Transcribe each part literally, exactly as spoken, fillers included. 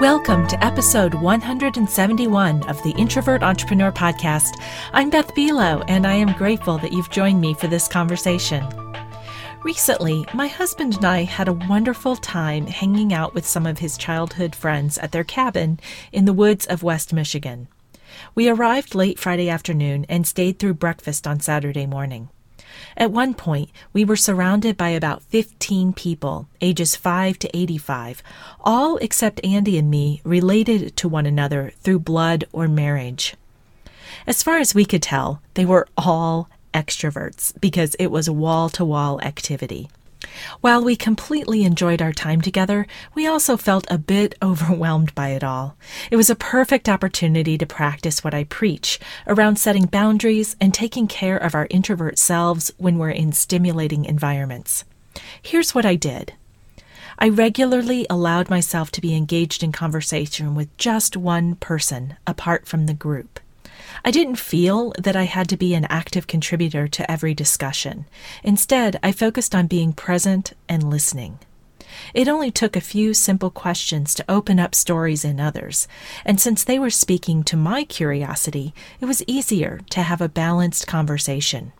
Welcome to episode one hundred seventy-one of the Introvert Entrepreneur Podcast. I'm Beth Buelow, and I am grateful that you've joined me for this conversation. Recently, my husband and I had a wonderful time hanging out with some of his childhood friends at their cabin in the woods of West Michigan. We arrived late Friday afternoon and stayed through breakfast on Saturday morning. At one point, we were surrounded by about fifteen people, ages five to eighty-five, all except Andy and me related to one another through blood or marriage. As far as we could tell, they were all extroverts because it was wall-to-wall activity. While we completely enjoyed our time together, we also felt a bit overwhelmed by it all. It was a perfect opportunity to practice what I preach around setting boundaries and taking care of our introvert selves when we're in stimulating environments. Here's what I did. I regularly allowed myself to be engaged in conversation with just one person apart from the group. I didn't feel that I had to be an active contributor to every discussion. Instead, I focused on being present and listening. It only took a few simple questions to open up stories in others, and since they were speaking to my curiosity, it was easier to have a balanced conversation.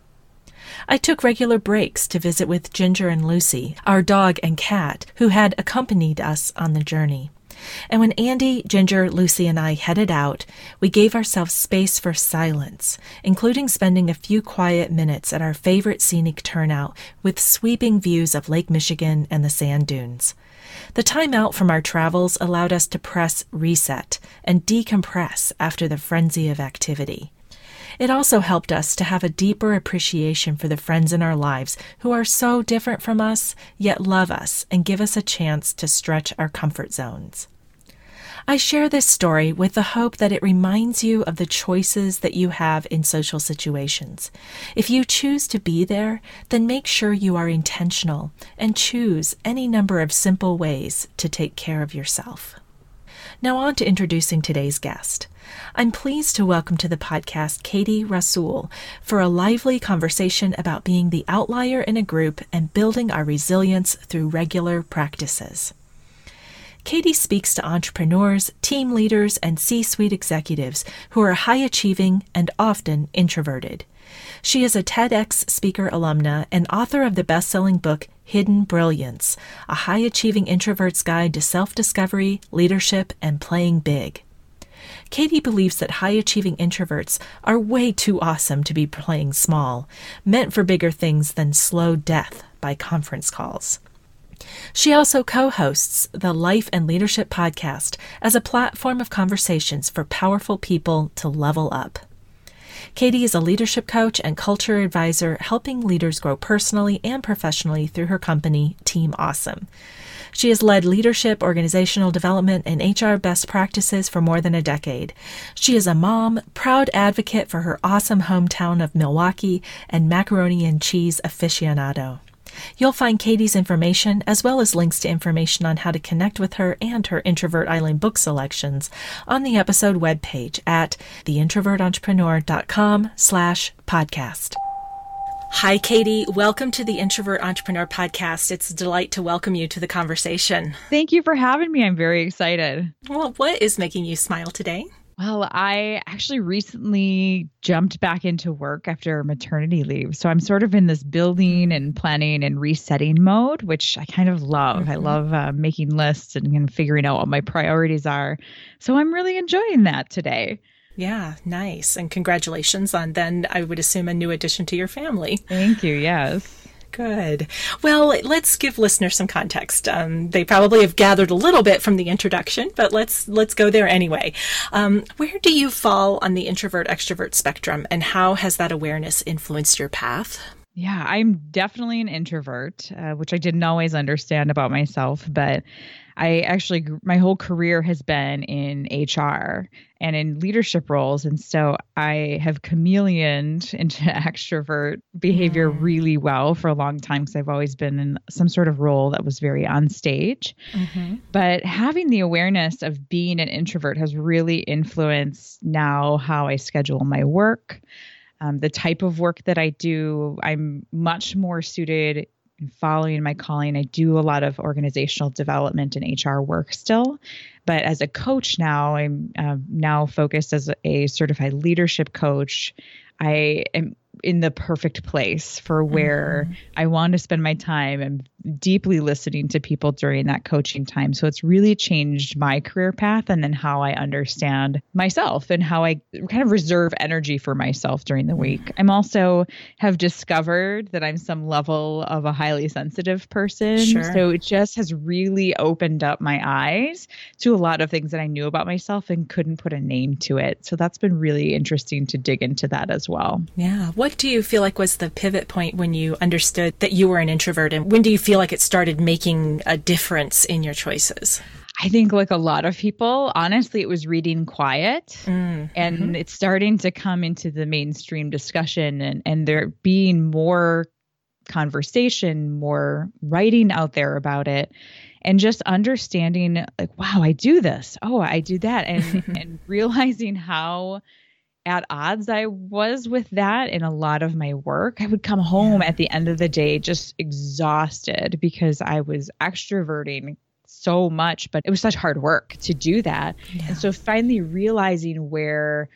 I took regular breaks to visit with Ginger and Lucy, our dog and cat, who had accompanied us on the journey. And when Andy, Ginger, Lucy, and I headed out, we gave ourselves space for silence, including spending a few quiet minutes at our favorite scenic turnout with sweeping views of Lake Michigan and the sand dunes. The time out from our travels allowed us to press reset and decompress after the frenzy of activity. It also helped us to have a deeper appreciation for the friends in our lives who are so different from us, yet love us and give us a chance to stretch our comfort zones. I share this story with the hope that it reminds you of the choices that you have in social situations. If you choose to be there, then make sure you are intentional and choose any number of simple ways to take care of yourself. Now on to introducing today's guest. I'm pleased to welcome to the podcast Katie Rasoul for a lively conversation about being the outlier in a group and building our resilience through regular practices. Katie speaks to entrepreneurs, team leaders, and C-suite executives who are high-achieving and often introverted. She is a TEDx speaker alumna and author of the best-selling book Hidden Brilliance, a high-achieving introvert's guide to self-discovery, leadership, and playing big. Katie believes that high-achieving introverts are way too awesome to be playing small, meant for bigger things than slow death by conference calls. She also co-hosts the Life and Leadership podcast as a platform of conversations for powerful people to level up. Katie is a leadership coach and culture advisor, helping leaders grow personally and professionally through her company, Team Awesome. She has led leadership, organizational development, and H R best practices for more than a decade. She is a mom, proud advocate for her awesome hometown of Milwaukee, and macaroni and cheese aficionado. You'll find Katie's information, as well as links to information on how to connect with her and her Introvert Island book selections, on the episode webpage at theintrovertentrepreneur.com slash podcast. Hi, Katie. Welcome to the Introvert Entrepreneur Podcast. It's a delight to welcome you to the conversation. Thank you for having me. I'm very excited. Well, what is making you smile today? Well, I actually recently jumped back into work after maternity leave. So I'm sort of in this building and planning and resetting mode, which I kind of love. Mm-hmm. I love uh, making lists and, and figuring out what my priorities are. So I'm really enjoying that today. Yeah, nice. And congratulations on then, I would assume, a new addition to your family. Thank you. Yes. Good. Well, let's give listeners some context. Um, they probably have gathered a little bit from the introduction, but let's let's go there anyway. Um, where do you fall on the introvert-extrovert spectrum, and how has that awareness influenced your path? Yeah, I'm definitely an introvert, uh, which I didn't always understand about myself, but I actually, my whole career has been in H R and in leadership roles. And so I have chameleoned into extrovert behavior mm. really well for a long time, because I've always been in some sort of role that was very on stage. Mm-hmm. But having the awareness of being an introvert has really influenced now how I schedule my work. Um, the type of work that I do, I'm much more suited and following my calling. I do a lot of organizational development and H R work still, but as a coach now, I'm uh, now focused as a certified leadership coach. I am in the perfect place for where mm-hmm. I want to spend my time and deeply listening to people during that coaching time. So it's really changed my career path and then how I understand myself and how I kind of reserve energy for myself during the week. I'm also have discovered that I'm some level of a highly sensitive person. Sure. So it just has really opened up my eyes to a lot of things that I knew about myself and couldn't put a name to it. So that's been really interesting to dig into that as well. Yeah. What do you feel like was the pivot point when you understood that you were an introvert? And when do you feel like it started making a difference in your choices? I think like a lot of people, honestly, it was reading Quiet mm. and mm-hmm. it's starting to come into the mainstream discussion and, and there being more conversation, more writing out there about it. And just understanding like, wow, I do this. Oh, I do that. And and realizing how at odds I was with that in a lot of my work. I would come home yeah. at the end of the day just exhausted because I was extroverting so much, but it was such hard work to do that. Yeah. And so finally realizing where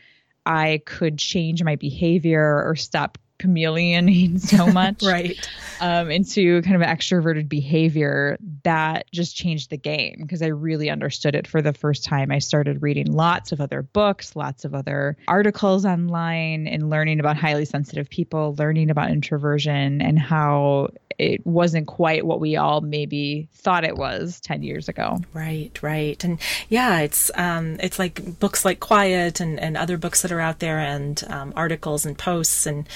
I could change my behavior or stop chameleoning so much right. um, into kind of an extroverted behavior, that just changed the game because I really understood it for the first time. I started reading lots of other books, lots of other articles online and learning about highly sensitive people, learning about introversion and how it wasn't quite what we all maybe thought it was ten years ago. Right, right. And yeah, it's um, it's like books like Quiet and, and other books that are out there and um, articles and posts. And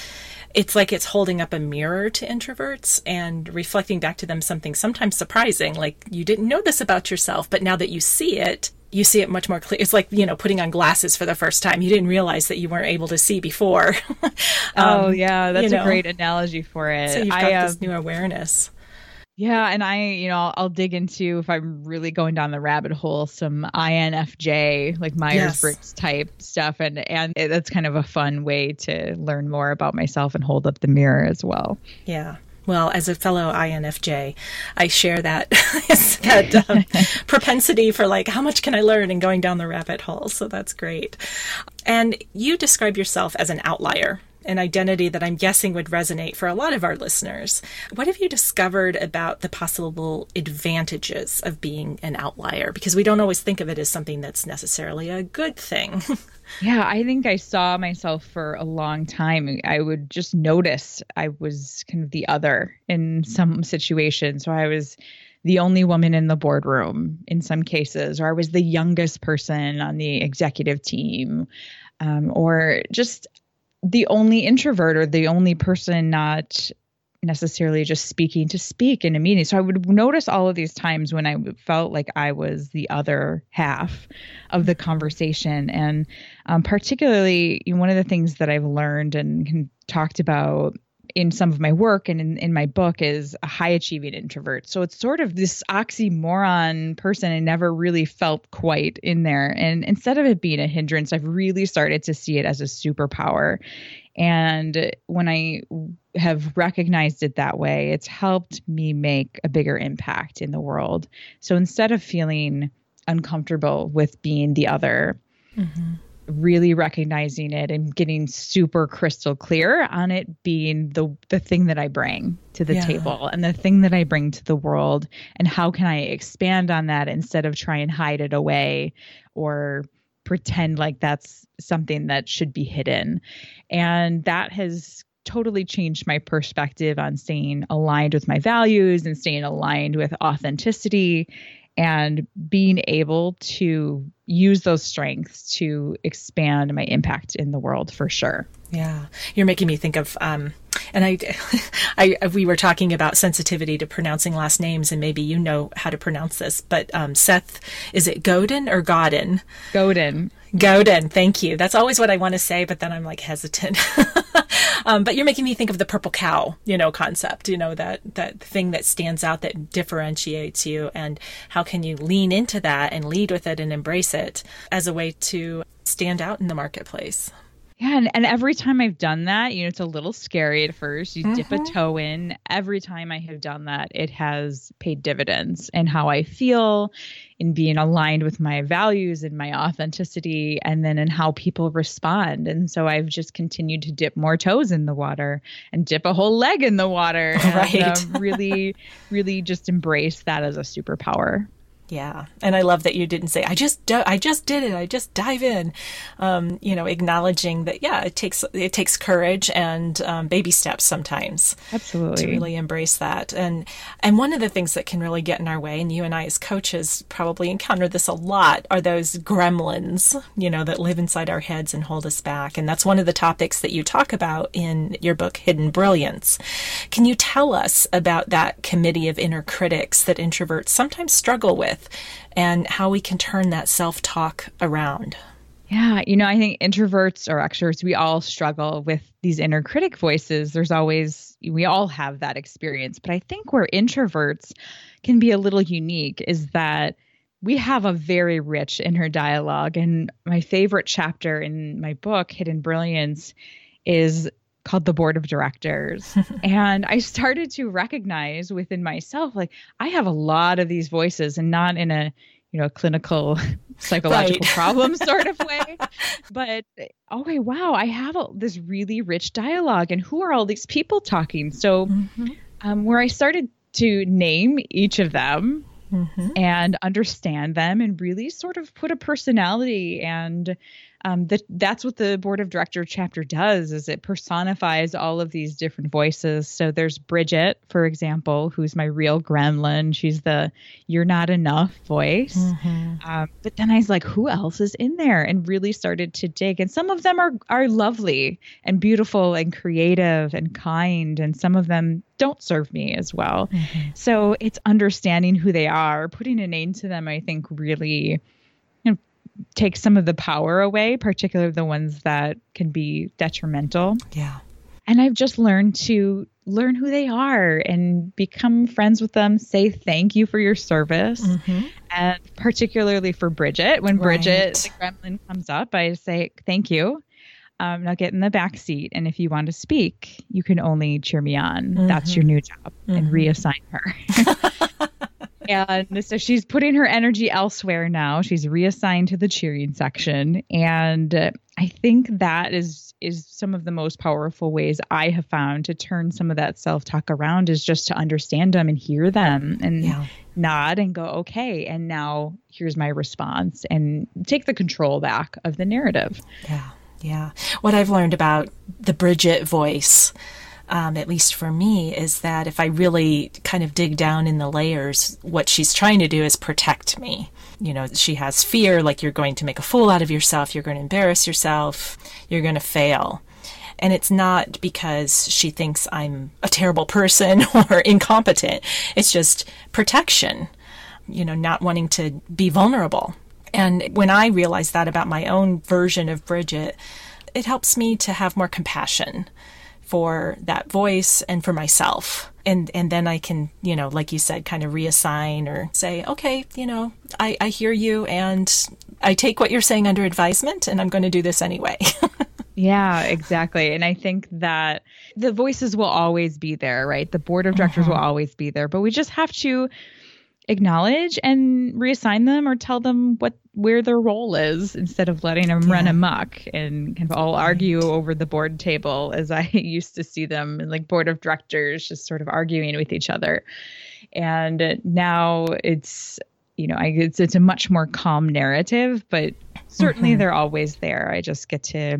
it's like it's holding up a mirror to introverts and reflecting back to them something sometimes surprising, like you didn't know this about yourself, but now that you see it, you see it much more clear. It's like, you know, putting on glasses for the first time. You didn't realize that you weren't able to see before. um, oh, yeah. That's you know. a great analogy for it. So you've got I, um, this new awareness. Yeah. And I, you know, I'll, I'll dig into, if I'm really going down the rabbit hole, some I N F J, like Myers-Briggs yes. type stuff. And, and it, that's kind of a fun way to learn more about myself and hold up the mirror as well. Yeah. Well, as a fellow I N F J, I share that that um, propensity for like, how much can I learn and going down the rabbit hole? So that's great. And you describe yourself as an outlier, an identity that I'm guessing would resonate for a lot of our listeners. What have you discovered about the possible advantages of being an outlier? Because we don't always think of it as something that's necessarily a good thing. Yeah, I think I saw myself for a long time. I would just notice I was kind of the other in some situations. So I was the only woman in the boardroom in some cases, or I was the youngest person on the executive team, um, or just the only introvert or the only person not necessarily just speaking to speak in a meeting. So I would notice all of these times when I felt like I was the other half of the conversation. And um, particularly, you know, one of the things that I've learned and talked about in some of my work and in, in my book is a high achieving introvert. So it's sort of this oxymoron person I never really felt quite in there. And instead of it being a hindrance, I've really started to see it as a superpower. And when I have recognized it that way, it's helped me make a bigger impact in the world. So instead of feeling uncomfortable with being the other, mm-hmm. really recognizing it and getting super crystal clear on it being the the thing that I bring to the yeah. table and the thing that I bring to the world, and how can I expand on that instead of try and hide it away or pretend like that's something that should be hidden. And that has totally changed my perspective on staying aligned with my values and staying aligned with authenticity and being able to use those strengths to expand my impact in the world for sure. Yeah. You're making me think of, um, and I, I, we were talking about sensitivity to pronouncing last names, and maybe you know how to pronounce this, but um, Seth, is it Godin or Godin? Godin. Godin. Thank you. That's always what I want to say, but then I'm like hesitant. Um, but you're making me think of the purple cow, you know, concept, you know, that, that thing that stands out, that differentiates you. And how can you lean into that and lead with it and embrace it as a way to stand out in the marketplace? Yeah. And, and every time I've done that, you know, it's a little scary at first. You mm-hmm. dip a toe in. Every time I have done that, it has paid dividends in how I feel, in being aligned with my values and my authenticity, and then in how people respond. And so I've just continued to dip more toes in the water and dip a whole leg in the water. And, right. um, really, really just embrace that as a superpower. Yeah. And I love that you didn't say, I just, do- I just did it. I just dive in, um, you know, acknowledging that, yeah, it takes, it takes courage and um, baby steps sometimes. Absolutely. To really embrace that. And, and one of the things that can really get in our way, and you and I as coaches probably encounter this a lot, are those gremlins, you know, that live inside our heads and hold us back. And that's one of the topics that you talk about in your book, Hidden Brilliance. Can you tell us about that committee of inner critics that introverts sometimes struggle with, and how we can turn that self-talk around? Yeah, you know, I think introverts or extroverts, we all struggle with these inner critic voices. There's always, we all have that experience. But I think where introverts can be a little unique is that we have a very rich inner dialogue. And my favorite chapter in my book, Hidden Brilliance, is called The Board of Directors. And I started to recognize within myself, like, I have a lot of these voices, and not in a, you know, clinical psychological right. problem sort of way, but, oh, wait, wow, I have a, this really rich dialogue, and who are all these people talking? So mm-hmm. um, where I started to name each of them mm-hmm. and understand them and really sort of put a personality and Um, the, that's what the Board of Director chapter does, is it personifies all of these different voices. So there's Bridget, for example, who's my real gremlin. She's the you're not enough voice. Mm-hmm. Um, but then I was like, who else is in there? And really started to dig. And some of them are, are lovely and beautiful and creative and kind. And some of them don't serve me as well. Mm-hmm. So it's understanding who they are, putting a name to them, I think really take some of the power away, particularly the ones that can be detrimental. Yeah. And I've just learned to learn who they are and become friends with them, say thank you for your service. Mm-hmm. And particularly for Bridget, when Bridget, right. the gremlin, comes up, I say, thank you. Um, now get in the back seat. And if you want to speak, you can only cheer me on. Mm-hmm. That's your new job. Mm-hmm. And reassign her. And so she's putting her energy elsewhere now. She's reassigned to the cheering section. And uh, I think that is is some of the most powerful ways I have found to turn some of that self-talk around, is just to understand them and hear them and yeah. nod and go, okay, and now here's my response, and take the control back of the narrative. Yeah, yeah. What I've learned about the Bridget voice, Um, at least for me, is that if I really kind of dig down in the layers, what she's trying to do is protect me. You know, she has fear, like you're going to make a fool out of yourself, you're going to embarrass yourself, you're going to fail. And it's not because she thinks I'm a terrible person or incompetent. It's just protection, you know, not wanting to be vulnerable. And when I realized that about my own version of Bridget, it helps me to have more compassion for that voice and for myself. And and then I can, you know, like you said, kind of reassign or say, okay, you know, I, I hear you and I take what you're saying under advisement, and I'm going to do this anyway. Yeah, exactly. And I think that the voices will always be there, right? The board of directors mm-hmm. will always be there, but we just have to acknowledge and reassign them, or tell them what where their role is, instead of letting them yeah. run amok and kind of all argue over the board table, as I used to see them, and like board of directors just sort of arguing with each other. And now it's, you know, I, it's, it's a much more calm narrative, but certainly mm-hmm. they're always there. I just get to,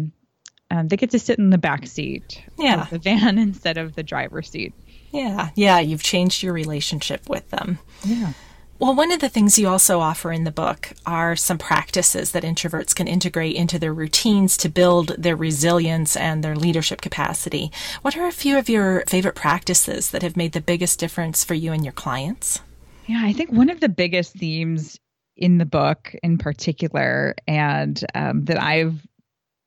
um, they get to sit in the back seat yeah. of the van instead of the driver's seat. Yeah. Yeah. You've changed your relationship with them. Yeah. Well, one of the things you also offer in the book are some practices that introverts can integrate into their routines to build their resilience and their leadership capacity. What are a few of your favorite practices that have made the biggest difference for you and your clients? Yeah, I think one of the biggest themes in the book in particular, and um, that I've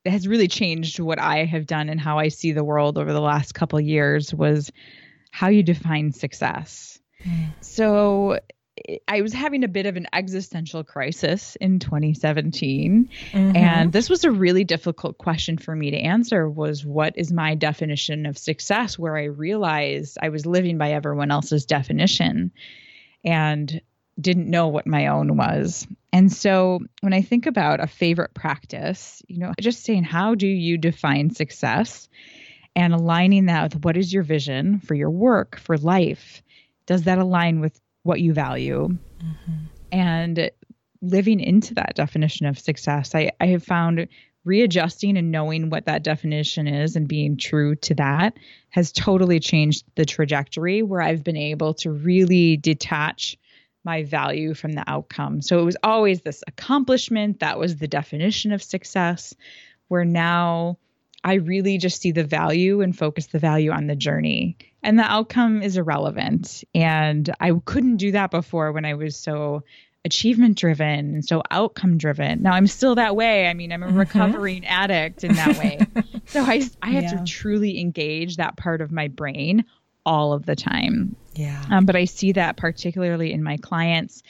that has really changed what I have done and how I see the world over the last couple of years, was how you define success. Mm. So I was having a bit of an existential crisis in twenty seventeen. Mm-hmm. And this was a really difficult question for me to answer, was what is my definition of success, where I realized I was living by everyone else's definition and didn't know what my own was. And so when I think about a favorite practice, you know, just saying, how do you define success, and aligning that with what is your vision for your work, for life? Does that align with what you value? Mm-hmm. And living into that definition of success, I, I have found readjusting and knowing what that definition is and being true to that has totally changed the trajectory, where I've been able to really detach my value from the outcome. So it was always this accomplishment that was the definition of success, where now I really just see the value and focus the value on the journey, and the outcome is irrelevant. And I couldn't do that before, when I was so achievement driven and so outcome driven. Now I'm still that way. I mean, I'm a mm-hmm. recovering addict in that way. So I, I have yeah. to truly engage that part of my brain all of the time. Yeah. Um, but I see that particularly in my clients.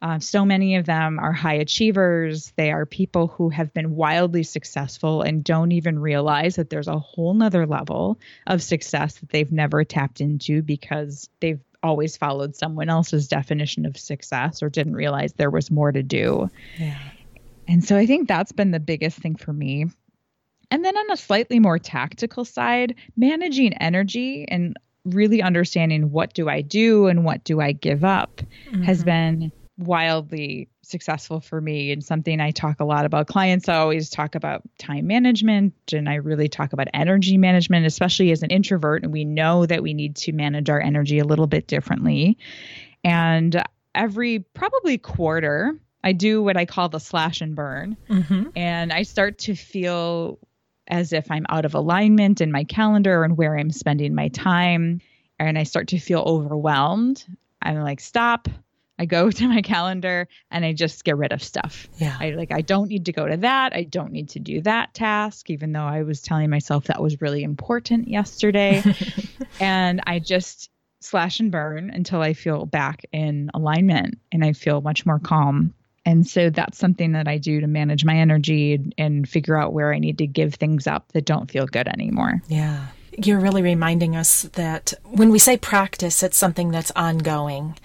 Uh, so many of them are high achievers. They are people who have been wildly successful and don't even realize that there's a whole nother level of success that they've never tapped into, because they've always followed someone else's definition of success or didn't realize there was more to do. Yeah. And so I think that's been the biggest thing for me. And then on a slightly more tactical side, managing energy and really understanding what do I do and what do I give up mm-hmm. has been wildly successful for me, and something I talk a lot about. Clients, I always talk about time management, and I really talk about energy management, especially as an introvert. And we know that we need to manage our energy a little bit differently. And every probably quarter, I do what I call the slash and burn. Mm-hmm. And I start to feel as if I'm out of alignment in my calendar and where I'm spending my time. And I start to feel overwhelmed. I'm like, stop. I go to my calendar and I just get rid of stuff. Yeah. I like, I don't need to go to that. I don't need to do that task, even though I was telling myself that was really important yesterday. And I just slash and burn until I feel back in alignment and I feel much more calm. And so that's something that I do to manage my energy and figure out where I need to give things up that don't feel good anymore. Yeah. You're really reminding us that when we say practice, it's something that's ongoing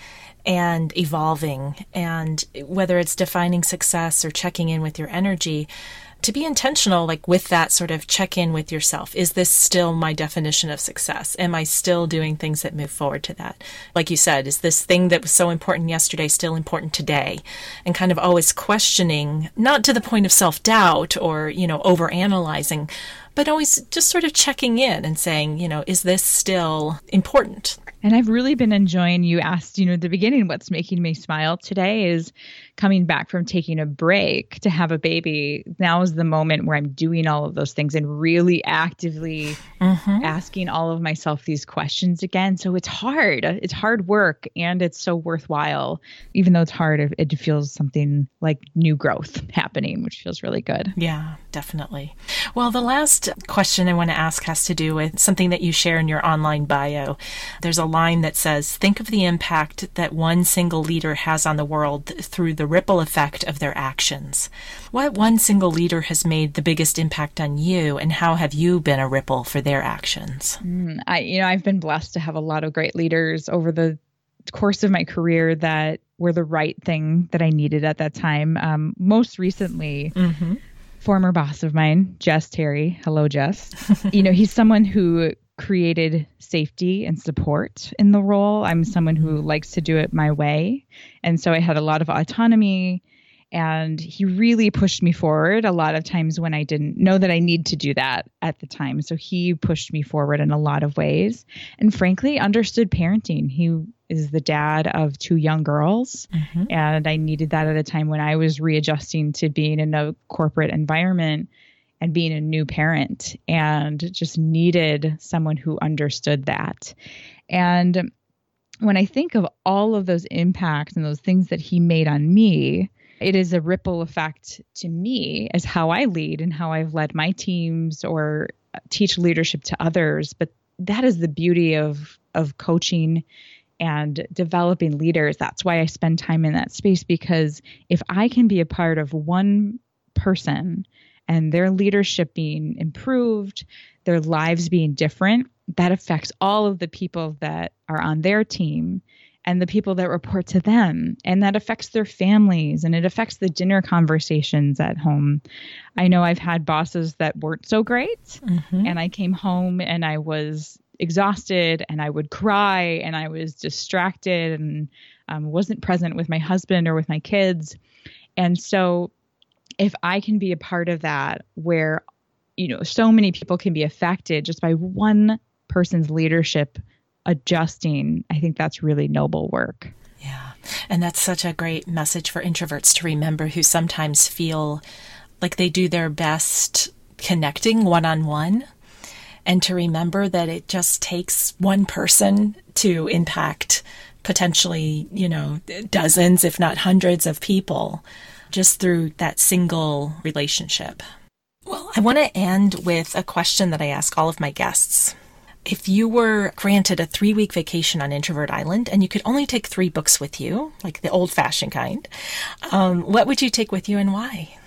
and evolving, and whether it's defining success or checking in with your energy, to be intentional, like with that sort of check in with yourself. Is this still my definition of success? Am I still doing things that move forward to that? Like you said, is this thing that was so important yesterday still important today? And kind of always questioning, not to the point of self-doubt or, you know, overanalyzing, but always just sort of checking in and saying, you know, is this still important? And I've really been enjoying, you asked, you know, at the beginning, what's making me smile today is coming back from taking a break to have a baby. Now is the moment where I'm doing all of those things and really actively mm-hmm. asking all of myself these questions again. So it's hard. It's hard work, and it's so worthwhile. Even though it's hard, it feels something like new growth happening, which feels really good. Yeah, definitely. Well, the last question I want to ask has to do with something that you share in your online bio. There's a line that says, think of the impact that one single leader has on the world through the ripple effect of their actions. What one single leader has made the biggest impact on you, and how have you been a ripple for their actions? Mm, I, you know, I've been blessed to have a lot of great leaders over the course of my career that were the right thing that I needed at that time. Um, most recently, mm-hmm. former boss of mine, Jess Terry. Hello, Jess. You know, he's someone who created safety and support in the role. I'm someone who likes to do it my way. And so I had a lot of autonomy, and he really pushed me forward a lot of times when I didn't know that I need to do that at the time. So he pushed me forward in a lot of ways, and frankly, understood parenting. He is the dad of two young girls. Mm-hmm. And I needed that at a time when I was readjusting to being in a corporate environment and being a new parent, and just needed someone who understood that. And when I think of all of those impacts and those things that he made on me, it is a ripple effect to me as how I lead and how I've led my teams or teach leadership to others. But that is the beauty of, of coaching and developing leaders. That's why I spend time in that space, because if I can be a part of one person and their leadership being improved, their lives being different, that affects all of the people that are on their team and the people that report to them. And that affects their families, and it affects the dinner conversations at home. I know I've had bosses that weren't so great, mm-hmm. and I came home and I was exhausted and I would cry and I was distracted and um, wasn't present with my husband or with my kids. And so if I can be a part of that, where, you know, so many people can be affected just by one person's leadership adjusting, I think that's really noble work. Yeah. And that's such a great message for introverts to remember, who sometimes feel like they do their best connecting one-on-one, and to remember that it just takes one person to impact potentially, you know, dozens, if not hundreds of people, just through that single relationship. Well, I want to end with a question that I ask all of my guests. If you were granted a three-week vacation on Introvert Island and you could only take three books with you, like the old-fashioned kind, um, what would you take with you and why?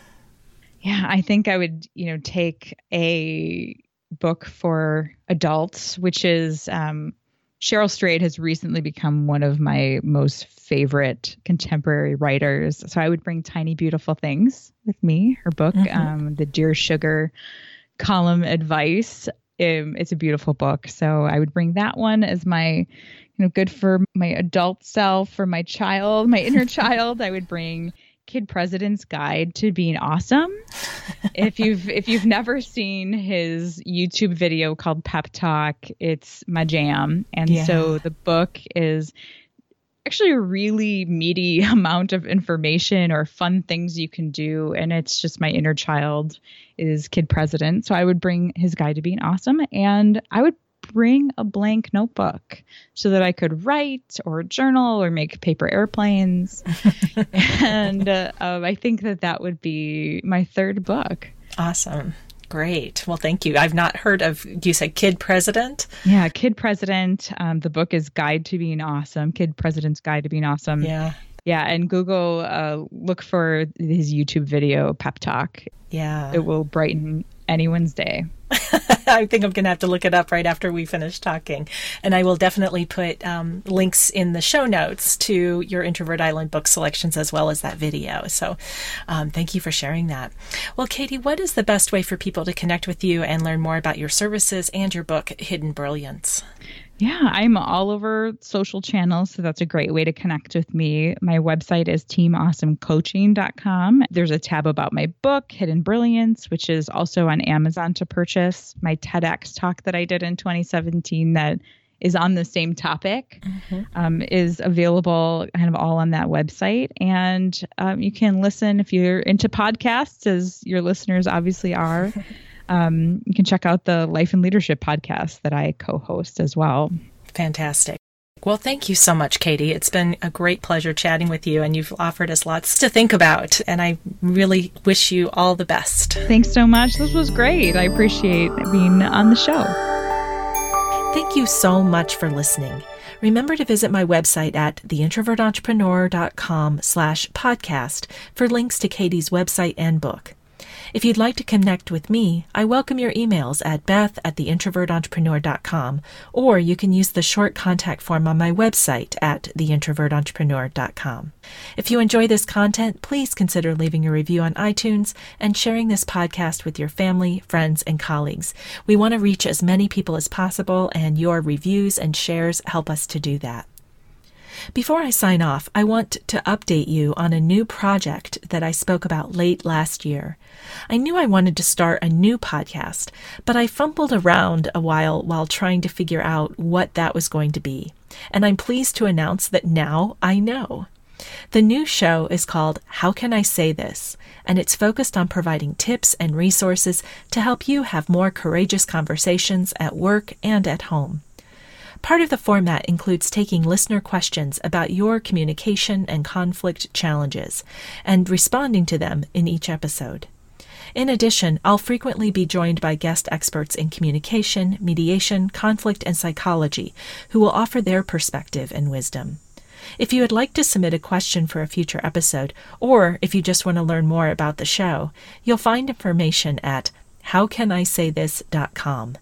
Yeah, I think I would, you know, take a book for adults, which is um, Cheryl Strayed has recently become one of my most favorite contemporary writers. So I would bring Tiny Beautiful Things with me, her book, mm-hmm. um, the Dear Sugar column advice. Um, it's a beautiful book. So I would bring that one as my, you know, good for my adult self, for my child, my inner child. I would bring Kid President's Guide to Being Awesome. If you've if you've never seen his YouTube video called Pep Talk, it's my jam. And yeah. So the book is actually a really meaty amount of information or fun things you can do. And it's just my inner child is Kid President. So I would bring his Guide to Being Awesome, and I would bring a blank notebook so that I could write or journal or make paper airplanes. and uh, um, I think that that would be my third book. Awesome. Great. Well, thank you. I've not heard of, you said Kid President? Yeah, Kid President. Um, the book is Guide to Being Awesome, Kid President's Guide to Being Awesome. Yeah. Yeah, and Google, uh, look for his YouTube video, Pep Talk. Yeah. It will brighten anyone's day. I think I'm going to have to look it up right after we finish talking. And I will definitely put um, links in the show notes to your Introvert Island book selections, as well as that video. So um, thank you for sharing that. Well, Katie, what is the best way for people to connect with you and learn more about your services and your book, Hidden Brilliance? Yeah, I'm all over social channels, so that's a great way to connect with me. My website is team awesome coaching dot com. There's a tab about my book, Hidden Brilliance, which is also on Amazon to purchase. My TEDx talk that I did in twenty seventeen that is on the same topic mm-hmm. um, is available kind of all on that website. And um, you can listen if you're into podcasts, as your listeners obviously are. Um, you can check out the Life and Leadership podcast that I co-host as well. Fantastic. Well, thank you so much, Katie. It's been a great pleasure chatting with you, and you've offered us lots to think about, and I really wish you all the best. Thanks so much. This was great. I appreciate being on the show. Thank you so much for listening. Remember to visit my website at the introvert entrepreneur dot com slash podcast for links to Katie's website and book. If you'd like to connect with me, I welcome your emails at beth at the introvert entrepreneur dot com, or you can use the short contact form on my website at the introvert entrepreneur dot com. If you enjoy this content, please consider leaving a review on iTunes and sharing this podcast with your family, friends, and colleagues. We want to reach as many people as possible, and your reviews and shares help us to do that. Before I sign off, I want to update you on a new project that I spoke about late last year. I knew I wanted to start a new podcast, but I fumbled around a while while trying to figure out what that was going to be. And I'm pleased to announce that now I know. The new show is called How Can I Say This? And it's focused on providing tips and resources to help you have more courageous conversations at work and at home. Part of the format includes taking listener questions about your communication and conflict challenges and responding to them in each episode. In addition, I'll frequently be joined by guest experts in communication, mediation, conflict, and psychology who will offer their perspective and wisdom. If you would like to submit a question for a future episode, or if you just want to learn more about the show, you'll find information at how can I say this dot com.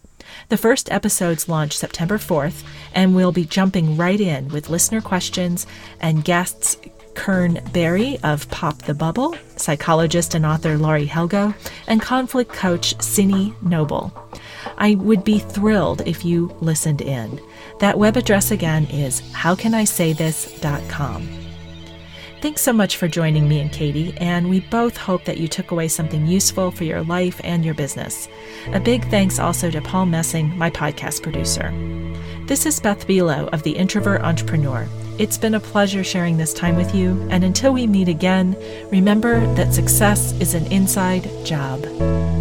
The first episodes launch September fourth, and we'll be jumping right in with listener questions and guests Kern Berry of Pop the Bubble, psychologist and author Laurie Helgoe, and conflict coach Cindy Noble. I would be thrilled if you listened in. That web address again is how can I say this dot com. Thanks so much for joining me and Katie, and we both hope that you took away something useful for your life and your business. A big thanks also to Paul Messing, my podcast producer. This is Beth Buelow of The Introvert Entrepreneur. It's been a pleasure sharing this time with you, and until we meet again, remember that success is an inside job.